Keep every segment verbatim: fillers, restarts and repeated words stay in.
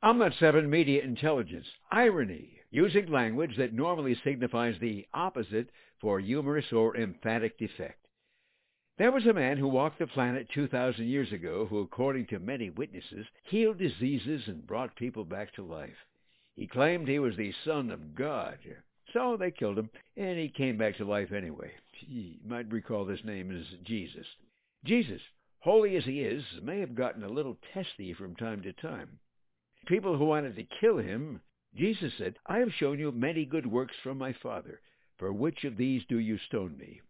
Umlaut seven, media intelligence, irony, using language that normally signifies the opposite for humorous or emphatic defect. There was a man who walked the planet two thousand years ago who, according to many witnesses, healed diseases and brought people back to life. He claimed he was the son of God. So they killed him, and he came back to life anyway. You might recall this name as Jesus. Jesus, holy as he is, may have gotten a little testy from time to time. People who wanted to kill him, Jesus said, "I have shown you many good works from my Father. For which of these do you stone me?"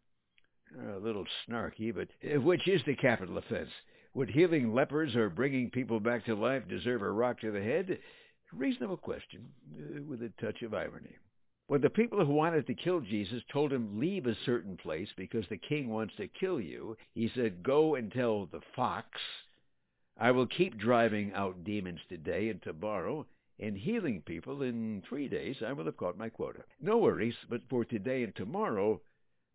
A little snarky, but which is the capital offense? Would healing lepers or bringing people back to life deserve a rock to the head? Reasonable question, uh, with a touch of irony. When the people who wanted to kill Jesus told him, "Leave a certain place because the king wants to kill you," he said, "Go and tell the fox, I will keep driving out demons today and tomorrow, and healing people. In three days I will have caught my quota. No worries, but for today and tomorrow,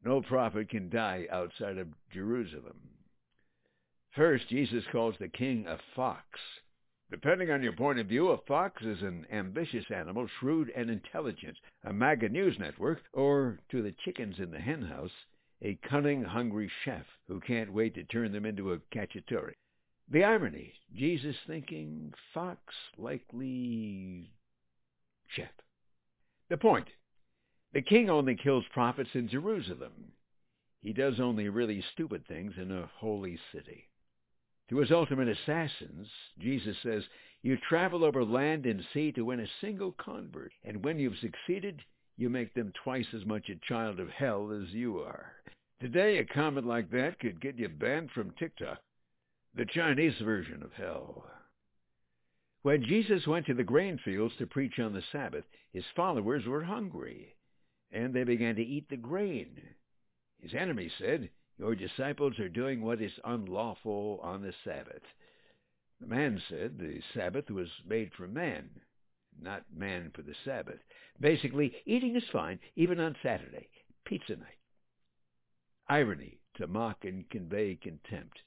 no prophet can die outside of Jerusalem." First, Jesus calls the king a fox. Depending on your point of view, a fox is an ambitious animal, shrewd and intelligent, a MAGA news network, or, to the chickens in the hen house, a cunning, hungry chef who can't wait to turn them into a cacciatore. The irony, Jesus thinking fox, likely chef. The point, the king only kills prophets in Jerusalem. He does only really stupid things in a holy city. To his ultimate assassins, Jesus says, "You travel over land and sea to win a single convert, and when you've succeeded, you make them twice as much a child of hell as you are." Today, a comment like that could get you banned from TikTok. The Chinese version of hell. When Jesus went to the grain fields to preach on the Sabbath, his followers were hungry, and they began to eat the grain. His enemies said, "Your disciples are doing what is unlawful on the Sabbath." The man said the Sabbath was made for man, not man for the Sabbath. Basically, eating is fine, even on Saturday, pizza night. Irony, to mock and convey contempt.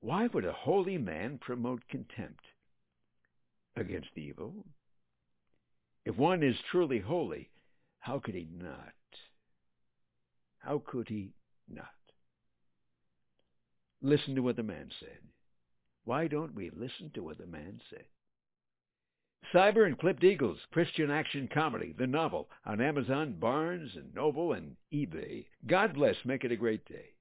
Why would a holy man promote contempt? Against evil? If one is truly holy, how could he not? How could he not? Listen to what the man said. Why don't we listen to what the man said? Cyber and Clipped Eagles, Christian action comedy, the novel, on Amazon, Barnes and Noble, and eBay. God bless. Make it a great day.